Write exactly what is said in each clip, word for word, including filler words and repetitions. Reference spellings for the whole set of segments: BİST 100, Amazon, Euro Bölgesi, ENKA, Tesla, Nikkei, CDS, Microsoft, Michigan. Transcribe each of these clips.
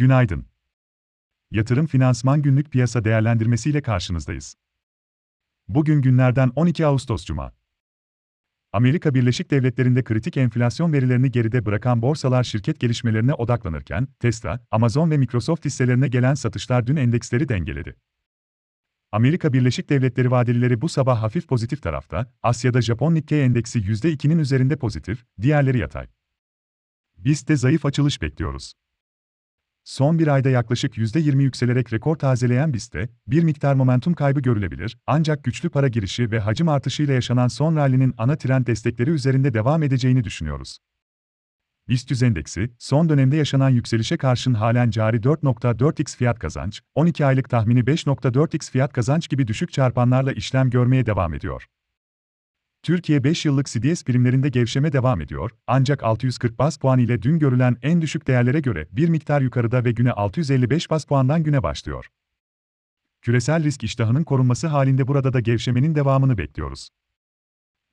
Günaydın. Yatırım Finansman Günlük Piyasa Değerlendirmesi ile karşınızdayız. Bugün günlerden on iki Ağustos Cuma. Amerika Birleşik Devletleri'nde kritik enflasyon verilerini geride bırakan borsalar şirket gelişmelerine odaklanırken, Tesla, Amazon ve Microsoft hisselerine gelen satışlar dün endeksleri dengeledi. Amerika Birleşik Devletleri vadelileri bu sabah hafif pozitif tarafta, Asya'da Japon Nikkei endeksi yüzde ikinin üzerinde pozitif, diğerleri yatay. BİST'te zayıf açılış bekliyoruz. Son bir ayda yaklaşık yüzde yirmi yükselerek rekor tazeleyen BİST'te bir miktar momentum kaybı görülebilir, ancak güçlü para girişi ve hacim artışıyla yaşanan son rallinin ana trend destekleri üzerinde devam edeceğini düşünüyoruz. BİST yüz endeksi, son dönemde yaşanan yükselişe karşın halen cari dört nokta dört x fiyat kazanç, on iki aylık tahmini beş nokta dört x fiyat kazanç gibi düşük çarpanlarla işlem görmeye devam ediyor. Türkiye beş yıllık C D S primlerinde gevşeme devam ediyor, ancak altı yüz kırk baz puan ile dün görülen en düşük değerlere göre bir miktar yukarıda ve güne altı yüz elli beş baz puandan güne başlıyor. Küresel risk iştahının korunması halinde burada da gevşemenin devamını bekliyoruz.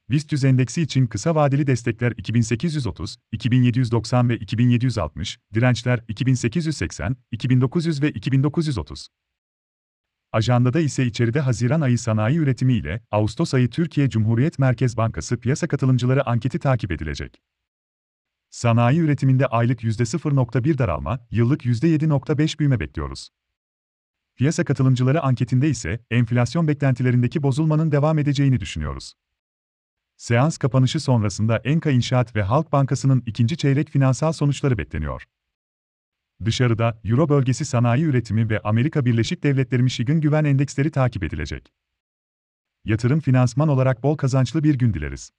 BİST yüz endeksi için kısa vadeli destekler iki bin sekiz yüz otuz, iki bin yedi yüz doksan ve iki bin yedi yüz altmış, dirençler iki bin sekiz yüz seksen, iki bin dokuz yüz ve iki bin dokuz yüz otuz. Ajandada ise içeride Haziran ayı sanayi üretimi ile Ağustos ayı Türkiye Cumhuriyet Merkez Bankası piyasa katılımcıları anketi takip edilecek. Sanayi üretiminde aylık yüzde sıfır nokta bir daralma, yıllık yüzde yedi nokta beş büyüme bekliyoruz. Piyasa katılımcıları anketinde ise enflasyon beklentilerindeki bozulmanın devam edeceğini düşünüyoruz. Seans kapanışı sonrasında ENKA İnşaat ve Halk Bankası'nın ikinci çeyrek finansal sonuçları bekleniyor. Dışarıda, Euro Bölgesi sanayi üretimi ve Amerika Birleşik Devletleri Michigan güven endeksleri takip edilecek. Yatırım finansman olarak bol kazançlı bir gün dileriz.